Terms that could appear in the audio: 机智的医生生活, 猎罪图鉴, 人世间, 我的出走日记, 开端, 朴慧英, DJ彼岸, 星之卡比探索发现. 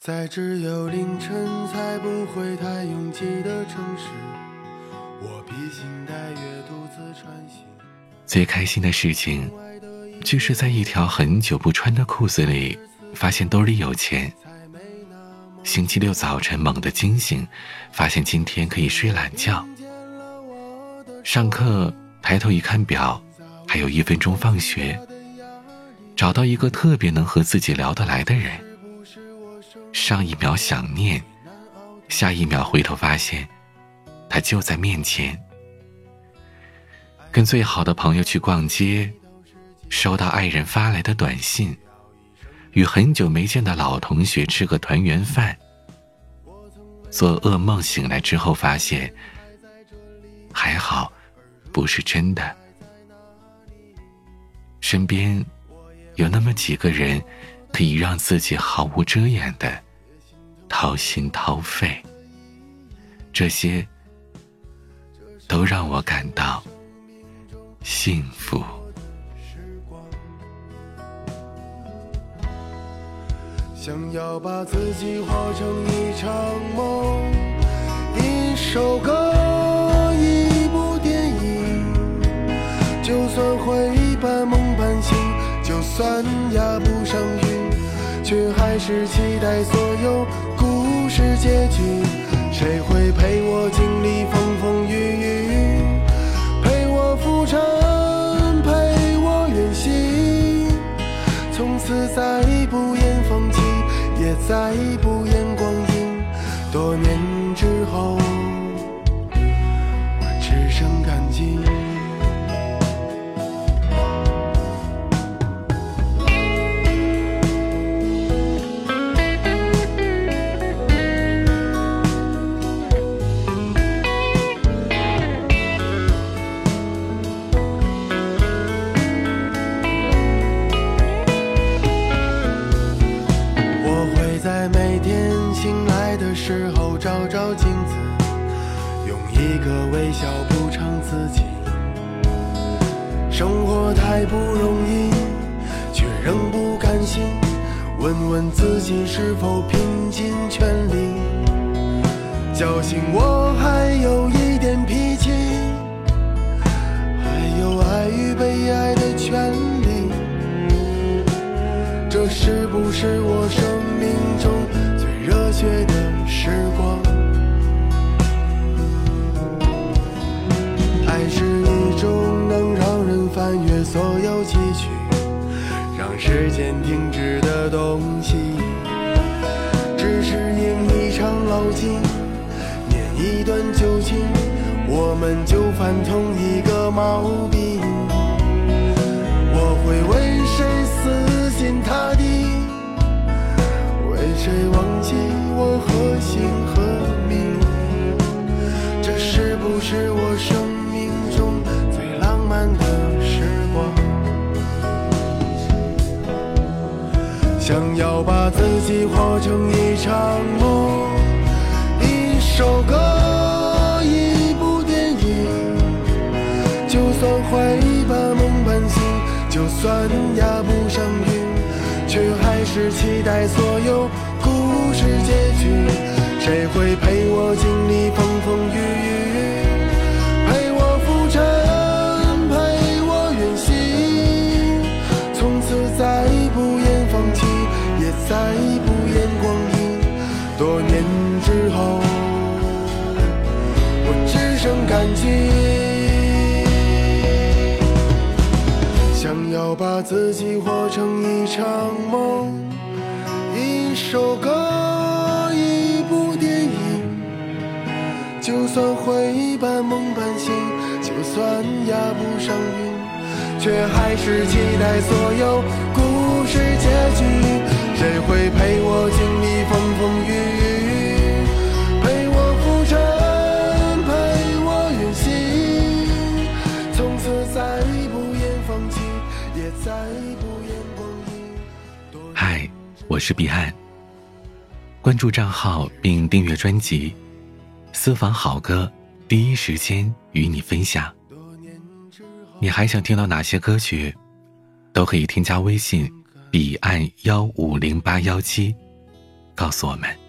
在只有凌晨才不会太拥挤的城市，我披星戴月独自穿行。最开心的事情就是在一条很久不穿的裤子里发现兜里有钱，星期六早晨猛地惊醒，发现今天可以睡懒觉。上课抬头一看表，还有1分钟放学。找到一个特别能和自己聊得来的人，上一秒想念，下一秒回头发现他就在面前。跟最好的朋友去逛街，收到爱人发来的短信，与很久没见的老同学吃个团圆饭，做噩梦醒来之后发现还好不是真的。身边有那么几个人可以让自己毫无遮掩的掏心掏肺，这些都让我感到幸福。想要把自己活成一场梦，一首歌，一部电影，就算会半梦半醒，就算压不上韵，却还是期待所有故事结局。谁会陪我经历风风雨雨，陪我浮沉，陪我远行，从此再不言放弃，也再不言光阴。多年之后，我只剩感激。生活太不容易，却仍不甘心，问问自己是否拼尽全力，侥幸我还有一点脾气，还有爱与被爱的权利。这是不是我生命中最热血的时光？爱是一种能让人翻越所有崎岖，让时间停止的东西，只是因一场牢记，念一段旧情，我们就犯同一个毛病。我会为谁死心塌地，为谁忘记我何姓何名？这是不是我生最浪漫的时光？想要把自己活成一场梦，一首歌，一部电影，就算会半梦半醒，就算压不上韵，却还是期待所有故事结局。谁会陪我经历风风雨雨，再不言放弃，也再不言光阴。多年之后，我只剩感激。想要把自己活成一场梦，一首歌，一部电影，就算会半梦半醒，就算压不上韵，却还是期待所有故事结局。谁会陪我经历风风雨雨，陪我浮沉，陪我远行，从此再不言放弃，也再不言光阴。嗨，我是彼岸，关注账号并订阅专辑，私房好歌第一时间与你分享。你还想听到哪些歌曲，都可以添加微信彼岸1508117，告诉我们。